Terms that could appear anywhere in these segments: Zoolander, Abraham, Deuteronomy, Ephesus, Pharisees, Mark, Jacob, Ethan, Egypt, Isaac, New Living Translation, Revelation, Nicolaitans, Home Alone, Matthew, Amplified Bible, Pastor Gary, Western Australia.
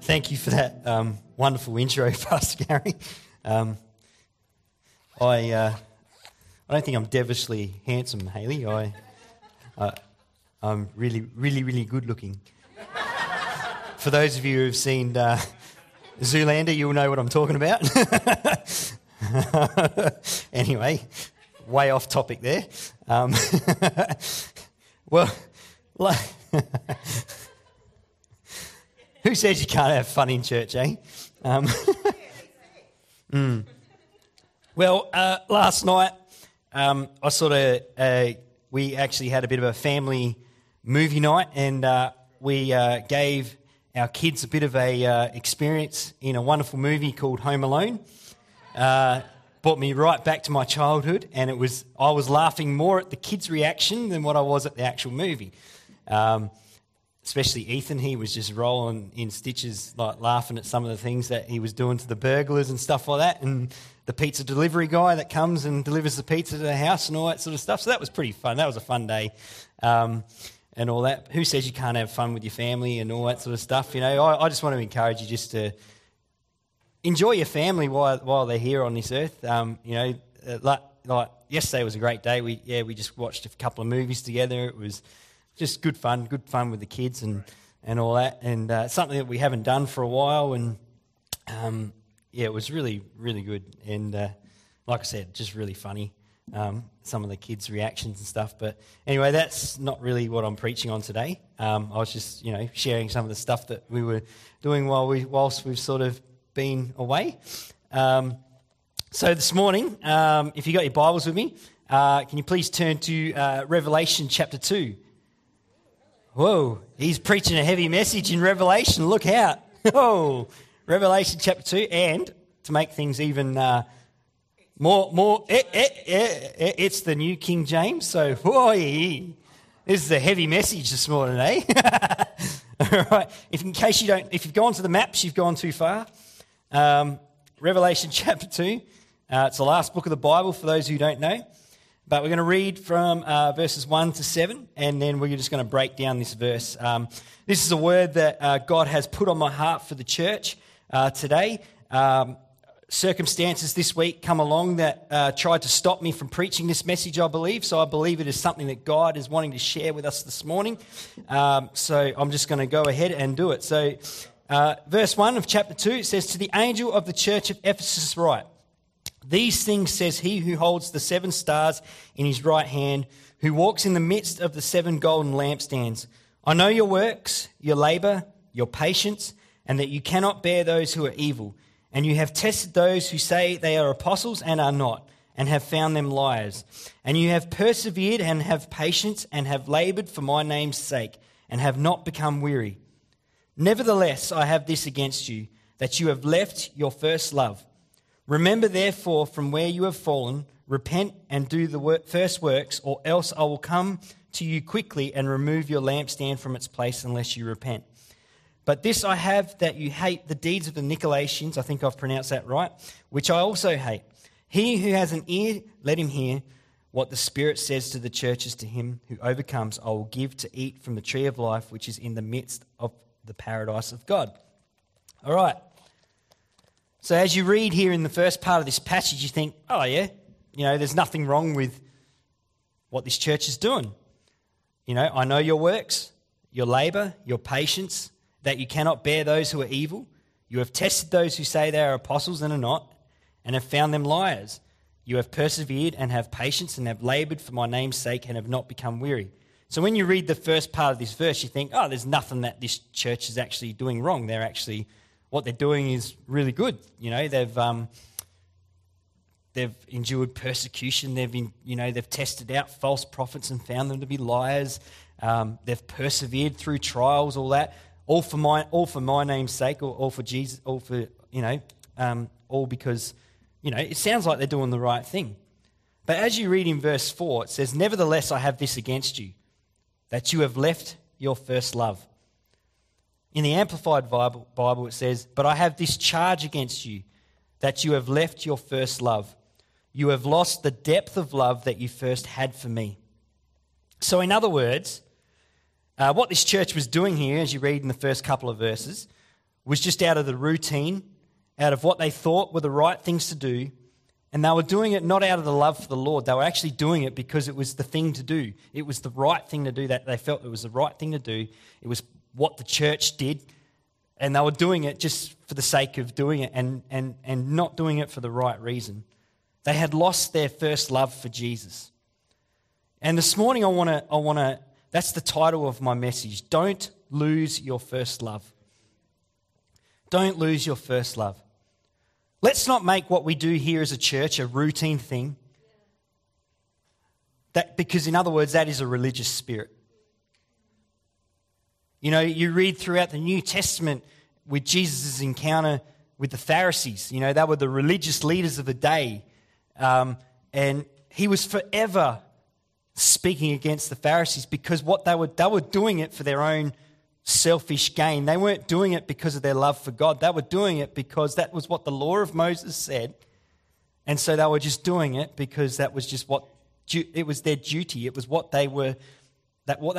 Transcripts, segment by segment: Thank you for that wonderful intro, Pastor Gary. I don't think I'm devilishly handsome, Hayley. I'm really good looking. For those of you who've seen Zoolander, you'll know what I'm talking about. Anyway, way off topic there. Who says you can't have fun in church, eh? Well, last night I sort of we actually had a bit of a family movie night, and we gave our kids a bit of a experience in a wonderful movie called Home Alone. Brought me right back to my childhood, and I was laughing more at the kids' reaction than what I was at the actual movie. Especially Ethan, he was just rolling in stitches, like laughing at some of the things that he was doing to the burglars and stuff like that, and the pizza delivery guy that comes and delivers the pizza to the house and all that sort of stuff. So that was pretty fun. That was a fun day, and all that. Who says you can't have fun with your family and all that sort of stuff? You know, I just want to encourage you just to enjoy your family while they're here on this earth. You know, like yesterday was a great day. We just watched a couple of movies together. It was just good fun with the kids and all that, and something that we haven't done for a while, and it was really good, and like I said, just really funny, some of the kids' reactions and stuff. But anyway, that's not really what I'm preaching on today. I was just sharing some of the stuff that we were doing whilst we've sort of been away. So this morning, if you got your Bibles with me, can you please turn to Revelation chapter 2. Whoa, he's preaching a heavy message in Revelation. Look out. Oh, Revelation chapter 2. And to make things even it's the New King James. So, whoa, this is a heavy message this morning, eh? All right. If you've gone to the maps, you've gone too far. Revelation chapter 2. It's the last book of the Bible for those who don't know. But we're going to read from verses 1 to 7, and then we're just going to break down this verse. This is a word that God has put on my heart for the church today. Circumstances this week come along that tried to stop me from preaching this message, I believe. So I believe it is something that God is wanting to share with us this morning. So I'm just going to go ahead and do it. So verse 1 of chapter 2, it says, "To the angel of the church of Ephesus write, these things says he who holds the seven stars in his right hand, who walks in the midst of the seven golden lampstands. I know your works, your labour, your patience, and that you cannot bear those who are evil. And you have tested those who say they are apostles and are not, and have found them liars. And you have persevered and have patience and have laboured for my name's sake, and have not become weary. Nevertheless, I have this against you, that you have left your first love. Remember, therefore, from where you have fallen, repent and do the first works, or else I will come to you quickly and remove your lampstand from its place unless you repent. But this I have, that you hate the deeds of the Nicolaitans," I think I've pronounced that right, "which I also hate. He who has an ear, let him hear what the Spirit says to the churches. To him who overcomes, I will give to eat from the tree of life, which is in the midst of the paradise of God." All right. So as you read here in the first part of this passage, you think, oh yeah, there's nothing wrong with what this church is doing. I know your works, your labour, your patience, that you cannot bear those who are evil. You have tested those who say they are apostles and are not, and have found them liars. You have persevered and have patience and have laboured for my name's sake and have not become weary. So when you read the first part of this verse, you think, oh, there's nothing that this church is actually doing wrong. They're actually... what they're doing is really good. They've endured persecution. They've tested out false prophets and found them to be liars. They've persevered through trials, all that, all for my name's sake, or all for Jesus, all because it sounds like they're doing the right thing. But as you read in verse 4, it says, "Nevertheless, I have this against you, that you have left your first love." In the Amplified Bible, it says, "But I have this charge against you, that you have left your first love. You have lost the depth of love that you first had for me." So in other words, What this church was doing here, as you read in the first couple of verses, was just out of the routine, out of what they thought were the right things to do, and they were doing it not out of the love for the Lord. They were actually doing it because it was the thing to do. It was the right thing to do. That they felt it was the right thing to do. It was what the church did, and they were doing it just for the sake of doing it and not doing it for the right reason. They had lost their first love for Jesus. And this morning I want to that's the title of my message. Don't lose your first love. Don't lose your first love. Let's not make what we do here as a church a routine thing. That, because in other words, that is a religious spirit. You know, you read throughout the New Testament with Jesus' encounter with the Pharisees. You know, they were the religious leaders of the day. And he was forever speaking against the Pharisees because what they were doing it for their own selfish gain. They weren't doing it because of their love for God. They were doing it because that was what the law of Moses said. And so they were just doing it because that was just what it was their duty. It was what they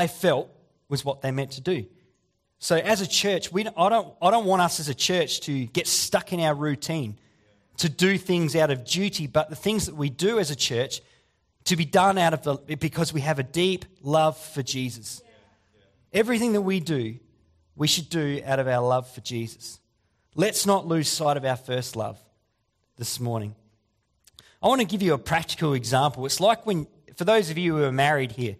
felt was what they meant to do. So as a church, I don't want us as a church to get stuck in our routine, to do things out of duty, but the things that we do as a church to be done out of because we have a deep love for Jesus. Everything that we do, we should do out of our love for Jesus. Let's not lose sight of our first love this morning. I want to give you a practical example. It's like when, for those of you who are married here,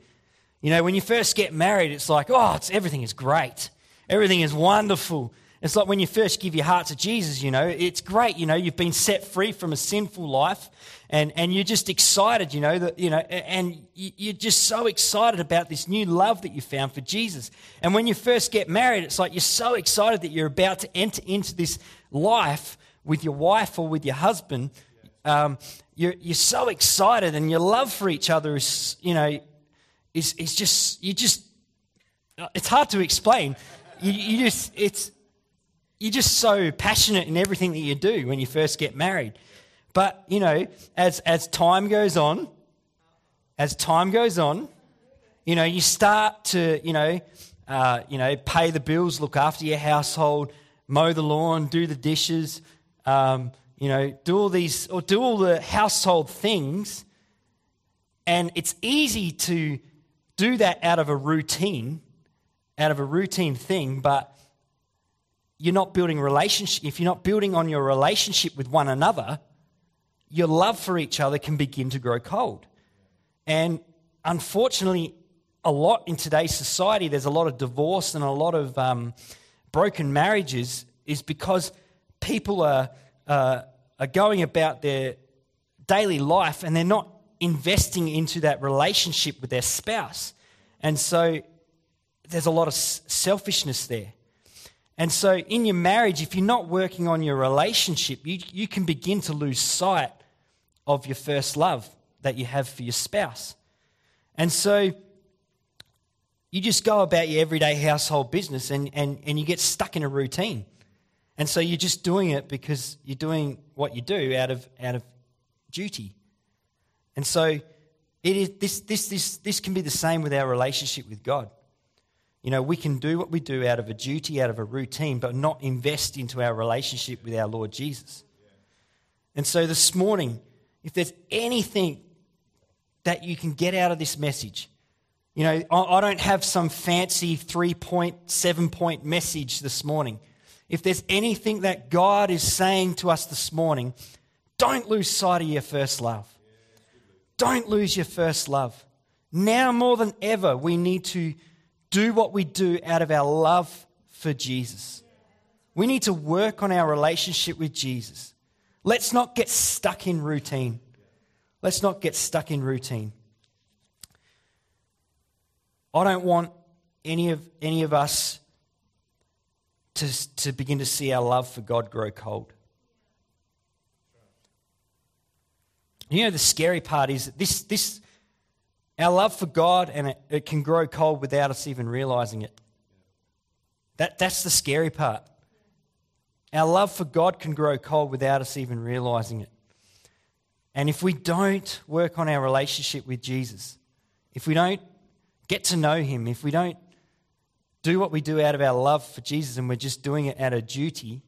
you know, when you first get married, it's like, oh, everything is great. Everything is wonderful. It's like when you first give your heart to Jesus, you know, it's great, you know, you've been set free from a sinful life and you're just excited, you know, that, you know, and you're just so excited about this new love that you found for Jesus. And when you first get married, it's like you're so excited that you're about to enter into this life with your wife or with your husband. You're so excited and your love for each other is, you know, is just, you just, it's hard to explain. You're just so passionate in everything that you do when you first get married. But, you know, as time goes on, you know, you start to, you know, pay the bills, look after your household, mow the lawn, do the dishes, you know, do all the household things. And it's easy to do that out of a routine thing, but you're not building relationship. If you're not building on your relationship with one another, your love for each other can begin to grow cold. And unfortunately, a lot in today's society, there's a lot of divorce and a lot of broken marriages is because people are going about their daily life and they're not investing into that relationship with their spouse. And so there's a lot of selfishness there. And so in your marriage, if you're not working on your relationship, you can begin to lose sight of your first love that you have for your spouse. And so you just go about your everyday household business and you get stuck in a routine. And so you're just doing it because you're doing what you do out of duty. And so it is this can be the same with our relationship with God. You know, we can do what we do out of a duty, out of a routine, but not invest into our relationship with our Lord Jesus. And so this morning, if there's anything that you can get out of this message, you know, I don't have some fancy 3-point, 7-point message this morning. If there's anything that God is saying to us this morning, don't lose sight of your first love. Don't lose your first love. Now more than ever, we need to do what we do out of our love for Jesus. We need to work on our relationship with Jesus. Let's not get stuck in routine. Let's not get stuck in routine. I don't want any of us to begin to see our love for God grow cold. You know, the scary part is that this our love for God, and it can grow cold without us even realizing it. That's the scary part. Our love for God can grow cold without us even realizing it. And if we don't work on our relationship with Jesus, if we don't get to know him, if we don't do what we do out of our love for Jesus and we're just doing it out of duty,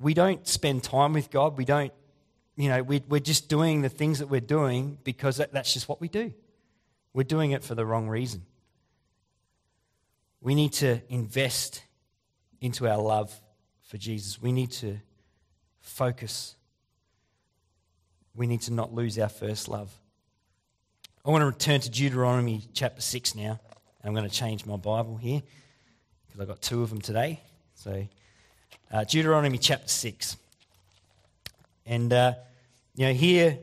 we don't spend time with God. We don't, you know, we're just doing the things that we're doing because that's just what we do. We're doing it for the wrong reason. We need to invest into our love for Jesus. We need to focus. We need to not lose our first love. I want to return to Deuteronomy chapter 6 now. I'm going to change my Bible here because I've got two of them today. So Deuteronomy chapter 6. And, you know, here,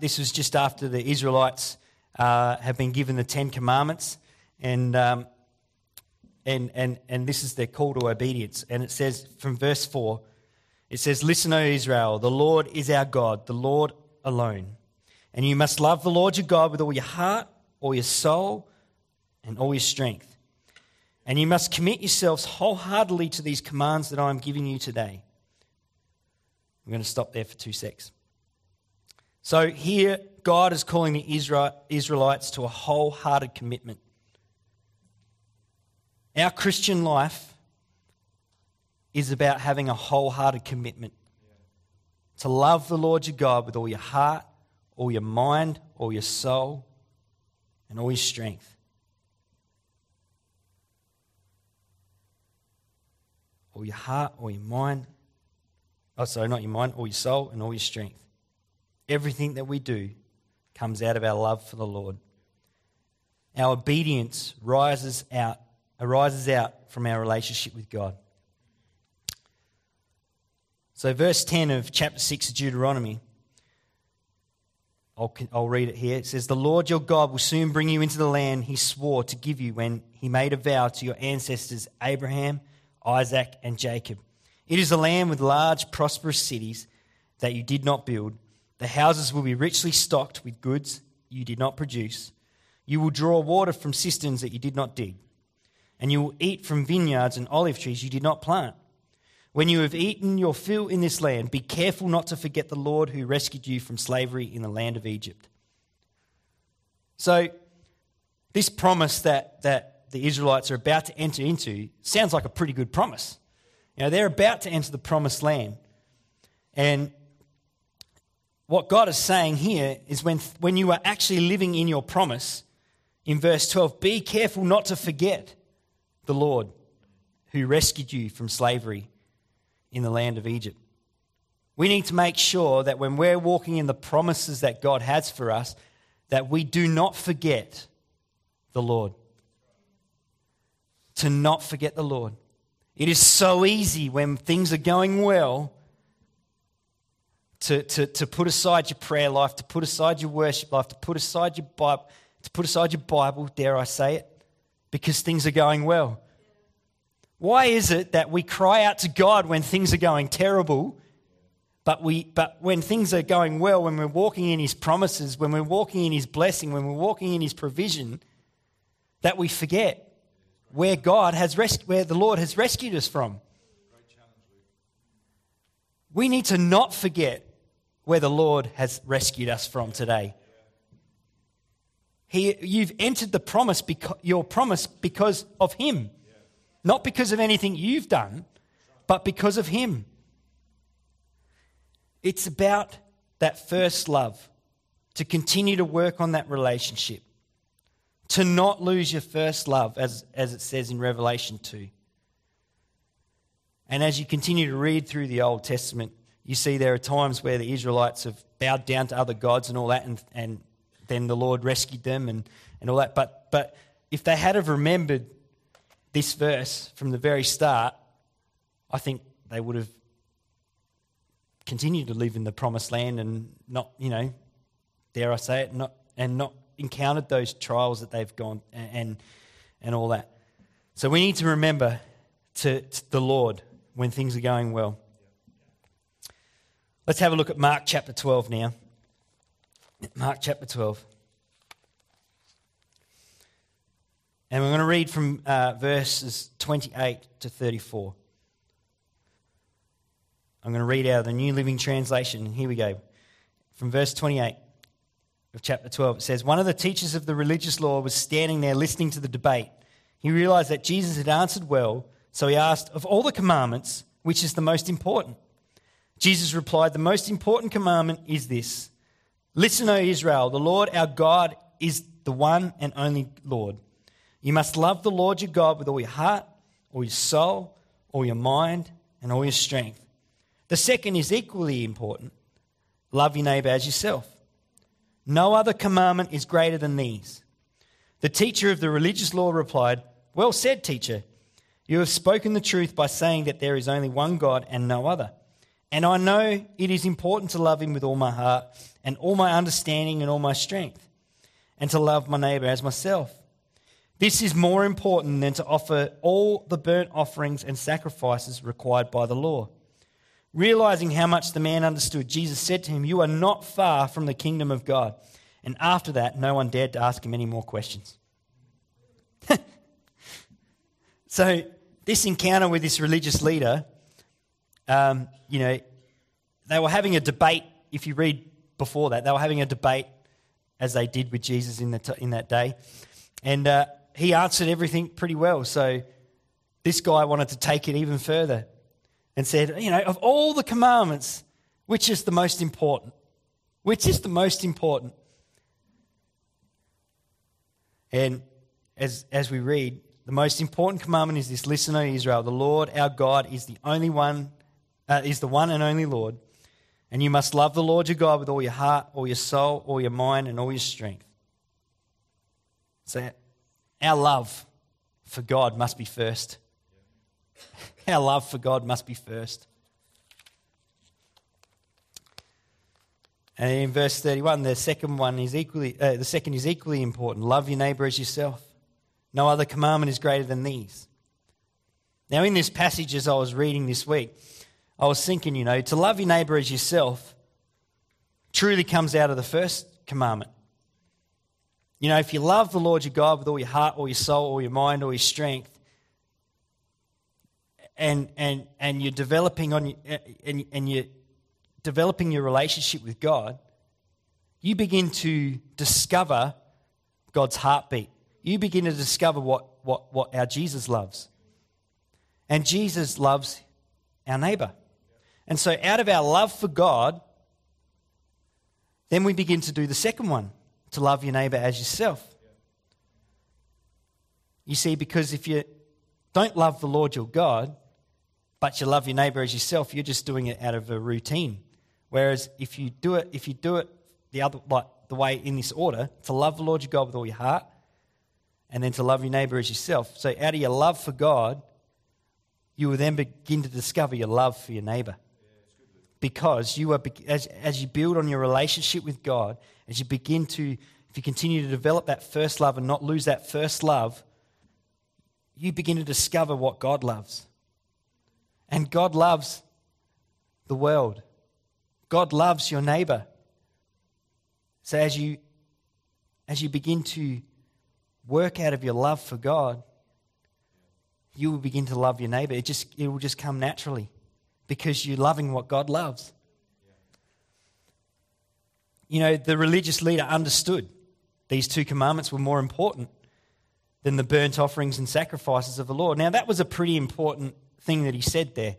this was just after the Israelites have been given the Ten Commandments. And this is their call to obedience. And it says from verse 4, it says, "Listen, O Israel, the Lord is our God, the Lord alone. And you must love the Lord your God with all your heart, all your soul, and all your strength. And you must commit yourselves wholeheartedly to these commands that I am giving you today." I'm going to stop there for 2 secs. So here, God is calling the Israelites to a wholehearted commitment. Our Christian life is about having a wholehearted commitment to love the Lord your God with all your heart, all your mind, all your soul, and all your strength. All your heart, all your mind, oh, sorry, not your mind, all your soul and all your strength. Everything that we do comes out of our love for the Lord. Our obedience arises out from our relationship with God. So verse 10 of chapter 6 of Deuteronomy, I'll read it here. It says, "The Lord your God will soon bring you into the land he swore to give you when he made a vow to your ancestors Abraham, Isaac and Jacob. It is a land with large, prosperous cities that you did not build. The houses will be richly stocked with goods you did not produce. You will draw water from cisterns that you did not dig. And you will eat from vineyards and olive trees you did not plant. When you have eaten your fill in this land, be careful not to forget the Lord who rescued you from slavery in the land of Egypt." So this promise that the Israelites are about to enter into sounds like a pretty good promise. You know, they're about to enter the promised land. And what God is saying here is when you are actually living in your promise, in verse 12, be careful not to forget the Lord who rescued you from slavery in the land of Egypt. We need to make sure that when we're walking in the promises that God has for us, that we do not forget the Lord. To not forget the Lord. It is so easy when things are going well to put aside your prayer life, to put aside your worship life, to put aside your Bible, dare I say it, because things are going well. Why is it that we cry out to God when things are going terrible, but when things are going well, when we're walking in His promises, when we're walking in His blessing, when we're walking in His provision, that we forget where God has where the Lord has rescued us from? We need to not forget where the Lord has rescued us from today. You've entered the promise, your promise, because of Him, not because of anything you've done, but because of Him. It's about that first love, to continue to work on that relationship. To not lose your first love, as it says in Revelation 2. And as you continue to read through the Old Testament, you see there are times where the Israelites have bowed down to other gods and all that, and then the Lord rescued them and all that. But if they had have remembered this verse from the very start, I think they would have continued to live in the promised land and not, you know, dare I say it, not encountered those trials that they've gone and all that. So we need to remember to the Lord when things are going well. Let's have a look at Mark chapter 12 now. Mark chapter 12. And we're going to read from verses 28 to 34. I'm going to read out of the New Living Translation. Here we go. From verse 28. Of chapter 12, it says, "One of the teachers of the religious law was standing there listening to the debate. He realized that Jesus had answered well, so he asked, of all the commandments, which is the most important? Jesus replied, the most important commandment is this. Listen, O Israel, the Lord our God is the one and only Lord. You must love the Lord your God with all your heart, all your soul, all your mind, and all your strength. The second is equally important. Love your neighbor as yourself. No other commandment is greater than these. The teacher of the religious law replied, well said, teacher. You have spoken the truth by saying that there is only one God and no other. And I know it is important to love him with all my heart and all my understanding and all my strength, and to love my neighbor as myself. This is more important than to offer all the burnt offerings and sacrifices required by the law. Realizing how much the man understood, Jesus said to him, you are not far from the kingdom of God. And after that, no one dared to ask him any more questions. So this encounter with this religious leader, they were having a debate. If you read before that, they were having a debate as they did with Jesus in that day. And he answered everything pretty well. So this guy wanted to take it even further and said, of all the commandments, which is the most important? Which is the most important? And as we read, the most important commandment is this: Listen, O Israel, the Lord our God is the only one, is the one and only Lord, and you must love the Lord your God with all your heart, all your soul, all your mind, and all your strength. So, our love for God must be first. Our love for God must be first. And in verse 31, the second is equally important. Love your neighbor as yourself. No other commandment is greater than these. Now, in this passage, as I was reading this week, I was thinking, to love your neighbor as yourself truly comes out of the first commandment. If you love the Lord your God with all your heart, all your soul, all your mind, all your strength, and you're developing you're developing your relationship with God, you begin to discover God's heartbeat. You begin to discover what our Jesus loves. And Jesus loves our neighbor. And so out of our love for God, then we begin to do the second one, to love your neighbor as yourself. You see, because if you don't love the Lord your God, but you love your neighbor as yourself, you're just doing it out of a routine. Whereas if you do it the way in this order, to love the Lord your God with all your heart, and then to love your neighbor as yourself. So out of your love for God, you will then begin to discover your love for your neighbor. Because you are, as you build on your relationship with God, as you begin to, if you continue to develop that first love and not lose that first love, you begin to discover what God loves. And God loves the world. God loves your neighbor. So as you begin to work out of your love for God, you will begin to love your neighbor. It will just come naturally, because you're loving what God loves. The religious leader understood these two commandments were more important than the burnt offerings and sacrifices of the Lord. Now, that was a pretty important thing that he said there,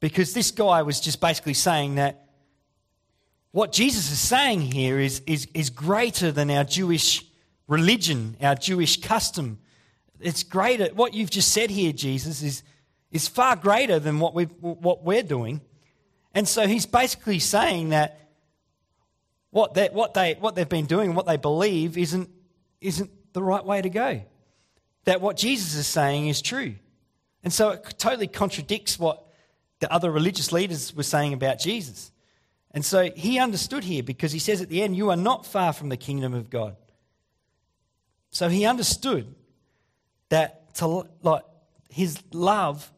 because this guy was just basically saying that what Jesus is saying here is greater than our Jewish religion, our Jewish custom. It's greater. What you've just said here, Jesus, is far greater than what we're doing. And so he's basically saying that what they've been doing, what they believe isn't the right way to go. That what Jesus is saying is true. And so it totally contradicts what the other religious leaders were saying about Jesus. And so he understood here, because he says at the end, you are not far from the kingdom of God. So he understood that his love,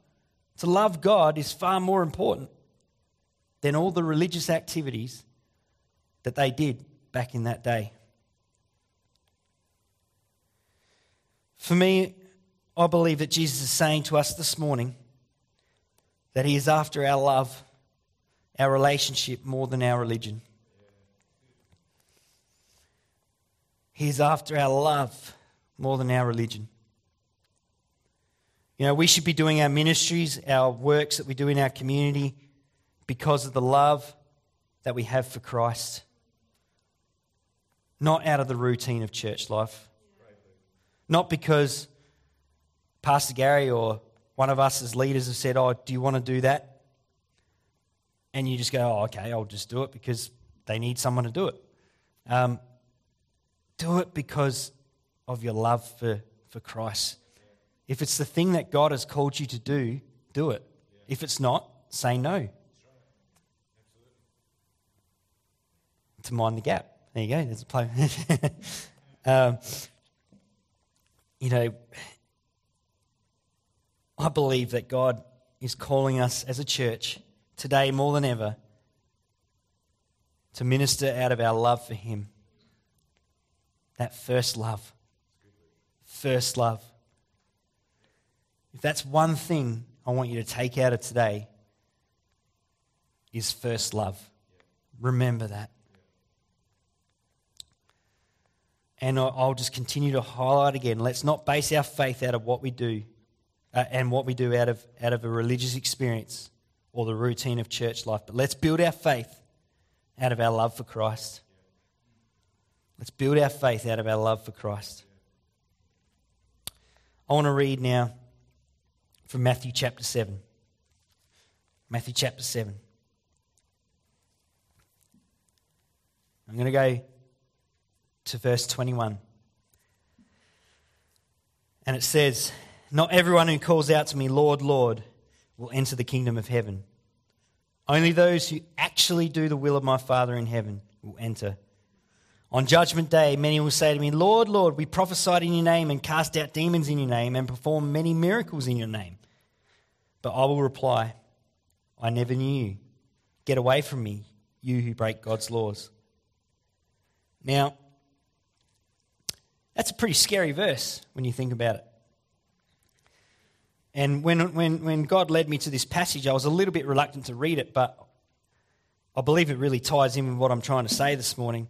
to love God, is far more important than all the religious activities that they did back in that day. For me, I believe that Jesus is saying to us this morning that he is after our love, our relationship, more than our religion. He is after our love more than our religion. You know, we should be doing our ministries, our works that we do in our community because of the love that we have for Christ, not out of the routine of church life, not because Pastor Gary or one of us as leaders have said, oh, do you want to do that? And you just go, oh, okay, I'll just do it because they need someone to do it. Do it because of your love for Christ. If it's the thing that God has called you to do, do it. Yeah. If it's not, say no. That's right. Absolutely. To mind the gap. There you go. There's a play. You know, I believe that God is calling us as a church today more than ever to minister out of our love for Him. That first love. First love. If that's one thing I want you to take out of today is first love. Remember that. And I'll just continue to highlight again. Let's not base our faith out of what we do and what we do out of a religious experience or the routine of church life. But let's build our faith out of our love for Christ. Let's build our faith out of our love for Christ. I want to read now from Matthew chapter 7. Matthew chapter 7. I'm going to go to verse 21. And it says, "Not everyone who calls out to me, 'Lord, Lord,' will enter the kingdom of heaven. Only those who actually do the will of my Father in heaven will enter. On judgment day, many will say to me, 'Lord, Lord, we prophesied in your name and cast out demons in your name and performed many miracles in your name.' But I will reply, 'I never knew you. Get away from me, you who break God's laws.'" Now, that's a pretty scary verse when you think about it. And when God led me to this passage, I was a little bit reluctant to read it, but I believe it really ties in with what I'm trying to say this morning.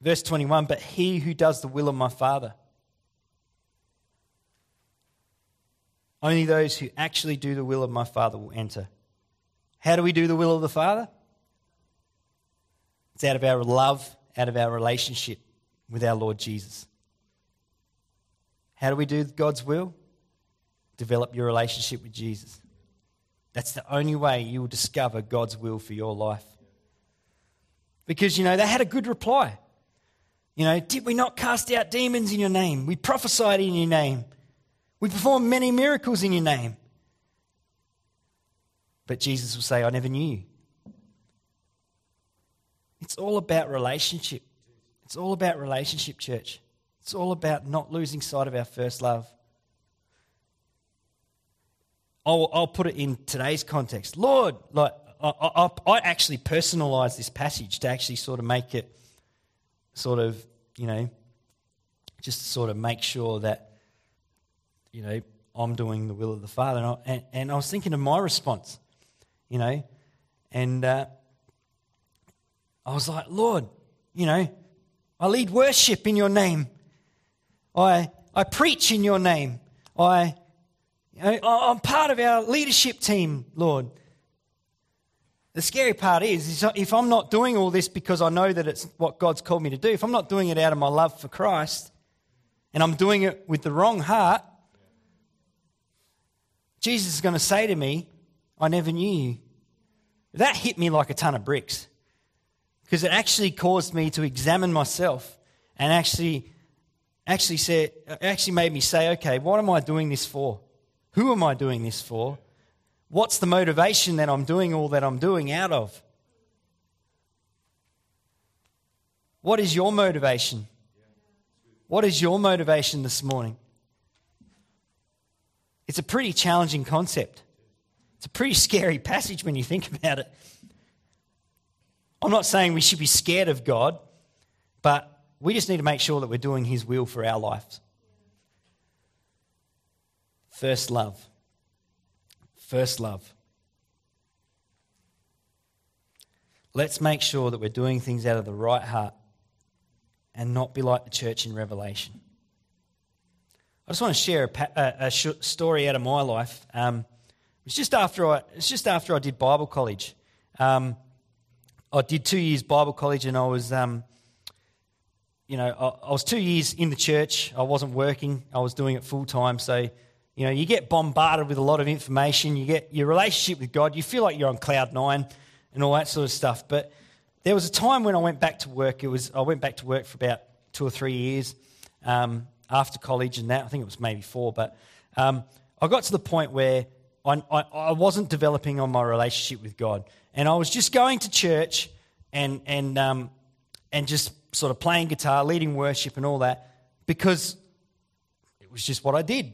Verse 21, "But he who does the will of my Father." Only those who actually do the will of my Father will enter. How do we do the will of the Father? It's out of our love, out of our relationship with our Lord Jesus. How do we do God's will? Develop your relationship with Jesus. That's the only way you will discover God's will for your life. Because, you know, they had a good reply. You know, "Did we not cast out demons in your name? We prophesied in your name. We performed many miracles in your name." But Jesus will say, "I never knew you." It's all about relationship. It's all about relationship, church. It's all about not losing sight of our first love. I'll put it in today's context. Lord, like, I actually personalise this passage to actually sort of make it sort of, you know, just to sort of make sure that, you know, I'm doing the will of the Father. And I was thinking of my response, you know, and I was like, "Lord, you know, I lead worship in your name. I preach in your name. I'm part of our leadership team, Lord." The scary part is if I'm not doing all this because I know that it's what God's called me to do, if I'm not doing it out of my love for Christ and I'm doing it with the wrong heart, Jesus is going to say to me, "I never knew you." That hit me like a ton of bricks because it actually caused me to examine myself and actually made me say, "Okay, what am I doing this for? Who am I doing this for? What's the motivation that I'm doing all that I'm doing out of? What is your motivation? What is your motivation this morning?" It's a pretty challenging concept. It's a pretty scary passage when you think about it. I'm not saying we should be scared of God, but we just need to make sure that we're doing His will for our lives. First love. First love. Let's make sure that we're doing things out of the right heart and not be like the church in Revelation. I just want to share a story out of my life. It's just after I did Bible college. I did 2 years Bible college, and I was, I was 2 years in the church. I wasn't working; I was doing it full time. So, you know, you get bombarded with a lot of information. You get your relationship with God. You feel like you're on cloud nine and all that sort of stuff. But there was a time when I went back to work. I went back to work for about 2 or 3 years after college, and that I think it was maybe 4. But I got to the point where I wasn't developing on my relationship with God, and I was just going to church and just sort of playing guitar, leading worship, and all that because it was just what I did.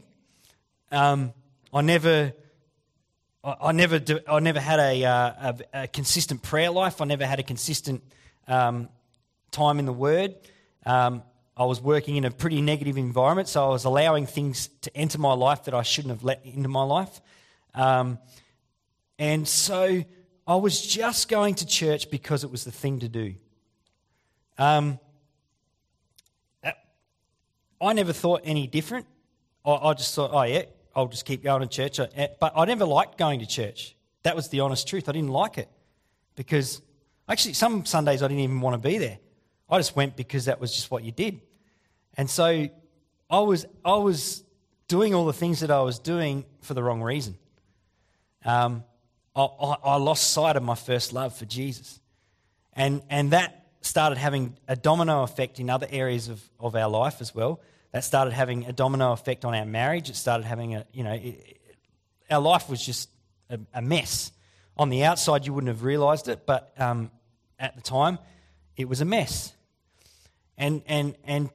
I never had a consistent prayer life. I never had a consistent time in the Word. I was working in a pretty negative environment, so I was allowing things to enter my life that I shouldn't have let into my life. And so I was just going to church because it was the thing to do. I never thought any different. I just thought, oh yeah, I'll just keep going to church. But I never liked going to church. That was the honest truth. I didn't like it because actually some Sundays I didn't even want to be there. I just went because that was just what you did. And so I was doing all the things that I was doing for the wrong reason. I lost sight of my first love for Jesus. And that started having a domino effect in other areas of our life as well. That started having a domino effect on our marriage. It started having our life was just a mess. On the outside, you wouldn't have realised it, but at the time, it was a mess. And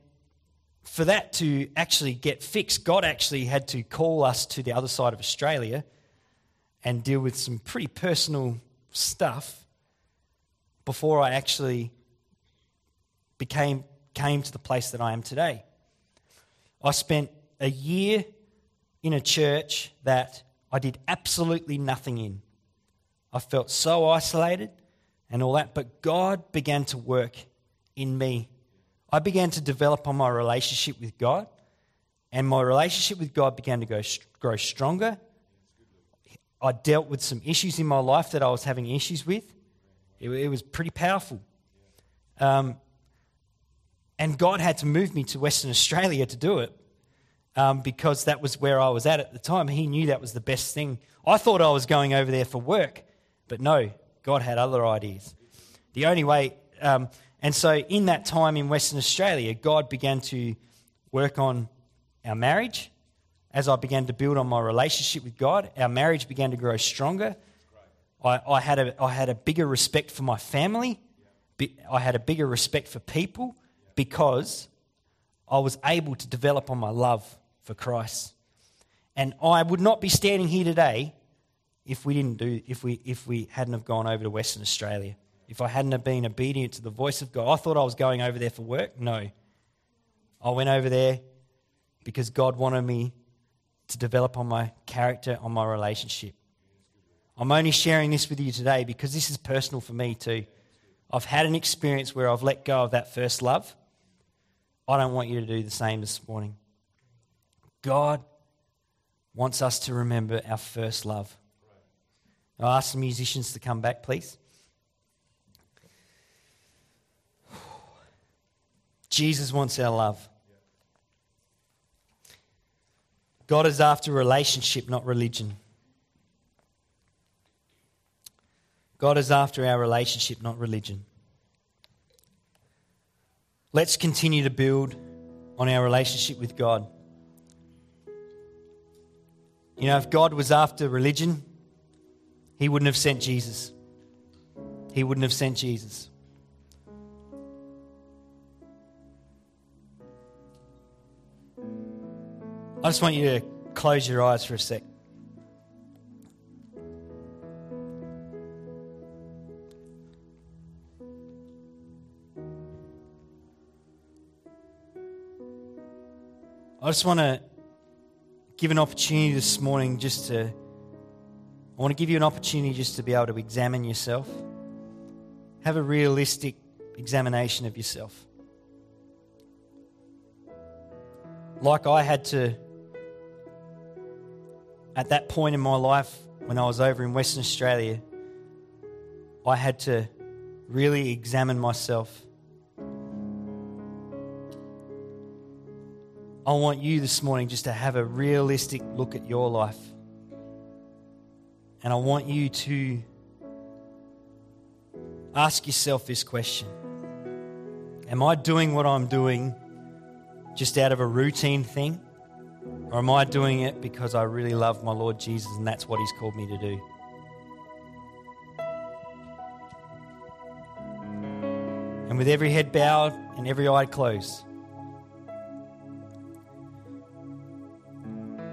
for that to actually get fixed, God actually had to call us to the other side of Australia and deal with some pretty personal stuff before I actually came to the place that I am today. I spent a year in a church that I did absolutely nothing in. I felt so isolated and all that, but God began to work in me. I began to develop on my relationship with God, and my relationship with God began to grow stronger. I dealt with some issues in my life that I was having issues with. It was pretty powerful. And God had to move me to Western Australia to do it because that was where I was at the time. He knew that was the best thing. I thought I was going over there for work, but no, God had other ideas. The only way... and so in that time in Western Australia, God began to work on our marriage. As I began to build on my relationship with God, our marriage began to grow stronger. I had a bigger respect for my family. I had a bigger respect for people because I was able to develop on my love for Christ. And I would not be standing here today if we hadn't have gone over to Western Australia. If I hadn't have been obedient to the voice of God. I thought I was going over there for work. No. I went over there because God wanted me to develop on my character, on my relationship. I'm only sharing this with you today because this is personal for me too. I've had an experience where I've let go of that first love. I don't want you to do the same this morning. God wants us to remember our first love. I'll ask the musicians to come back, please. Jesus wants our love. God is after relationship, not religion. God is after our relationship, not religion. Let's continue to build on our relationship with God. You know, if God was after religion, He wouldn't have sent Jesus. He wouldn't have sent Jesus. I just want you to close your eyes for a sec. I just want to give an opportunity this morning I want to give you an opportunity just to be able to examine yourself. Have a realistic examination of yourself. Like I had to at that point in my life when I was over in Western Australia, I had to really examine myself. I want you this morning just to have a realistic look at your life. And I want you to ask yourself this question. Am I doing what I'm doing just out of a routine thing? Or am I doing it because I really love my Lord Jesus and that's what He's called me to do? And with every head bowed and every eye closed,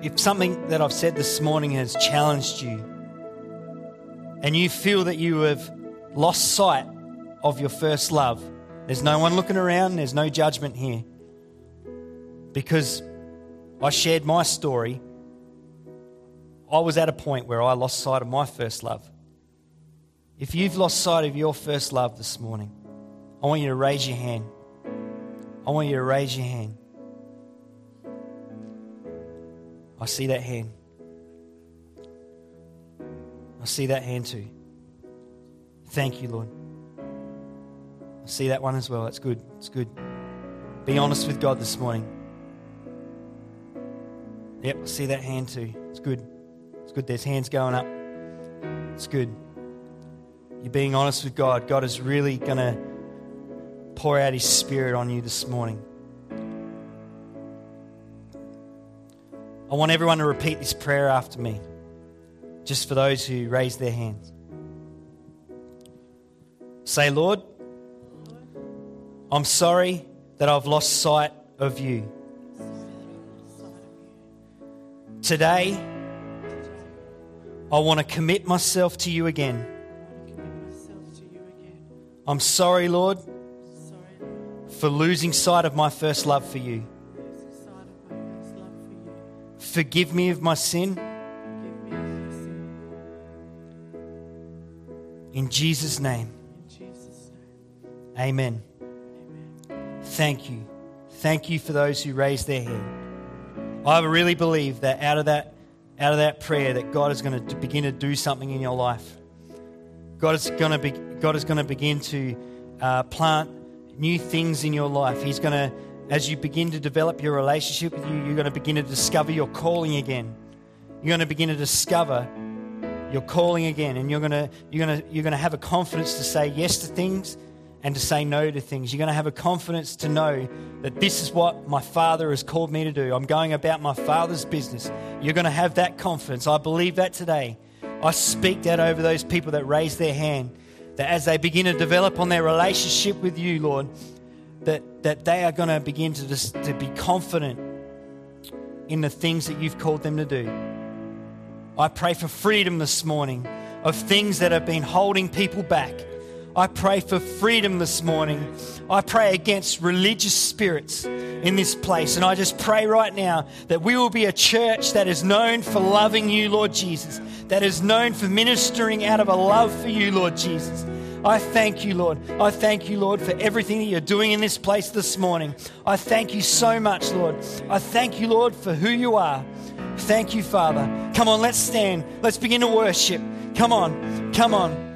if something that I've said this morning has challenged you and you feel that you have lost sight of your first love, there's no one looking around, there's no judgment here. Because I shared my story, I was at a point where I lost sight of my first love. If you've lost sight of your first love this morning, I want you to raise your hand. I want you to raise your hand. I see that hand. I see that hand too. Thank you, Lord. I see that one as well. That's good. It's good. Be honest with God this morning. Yep, I see that hand too. It's good. It's good. There's hands going up. It's good. You're being honest with God. God is really going to pour out His Spirit on you this morning. I want everyone to repeat this prayer after me, just for those who raise their hands. Say, Lord, I'm sorry that I've lost sight of You. Today, I want to commit myself to You again. I'm sorry, Lord, for losing sight of my first love for You. Forgive me of my sin. In Jesus' name. Amen. Thank you. Thank you for those who raised their hand. I really believe that out of that prayer that God is going to begin to do something in your life. God is going to begin to plant new things in your life. He's going to, as you begin to develop your relationship with You, you're going to begin to discover your calling again. You're going to begin to discover your calling again, and you're going to have a confidence to say yes to things and to say no to things. You're going to have a confidence to know that this is what my Father has called me to do. I'm going about my Father's business. You're going to have that confidence. I believe that today. I speak that over those people that raise their hand, that as they begin to develop on their relationship with You, Lord, that they are going to begin to be confident in the things that You've called them to do. I pray for freedom this morning of things that have been holding people back. I pray for freedom this morning. I pray against religious spirits in this place. And I just pray right now that we will be a church that is known for loving You, Lord Jesus, that is known for ministering out of a love for You, Lord Jesus. I thank You, Lord. I thank You, Lord, for everything that You're doing in this place this morning. I thank You so much, Lord. I thank You, Lord, for who You are. Thank You, Father. Come on, let's stand. Let's begin to worship. Come on. Come on.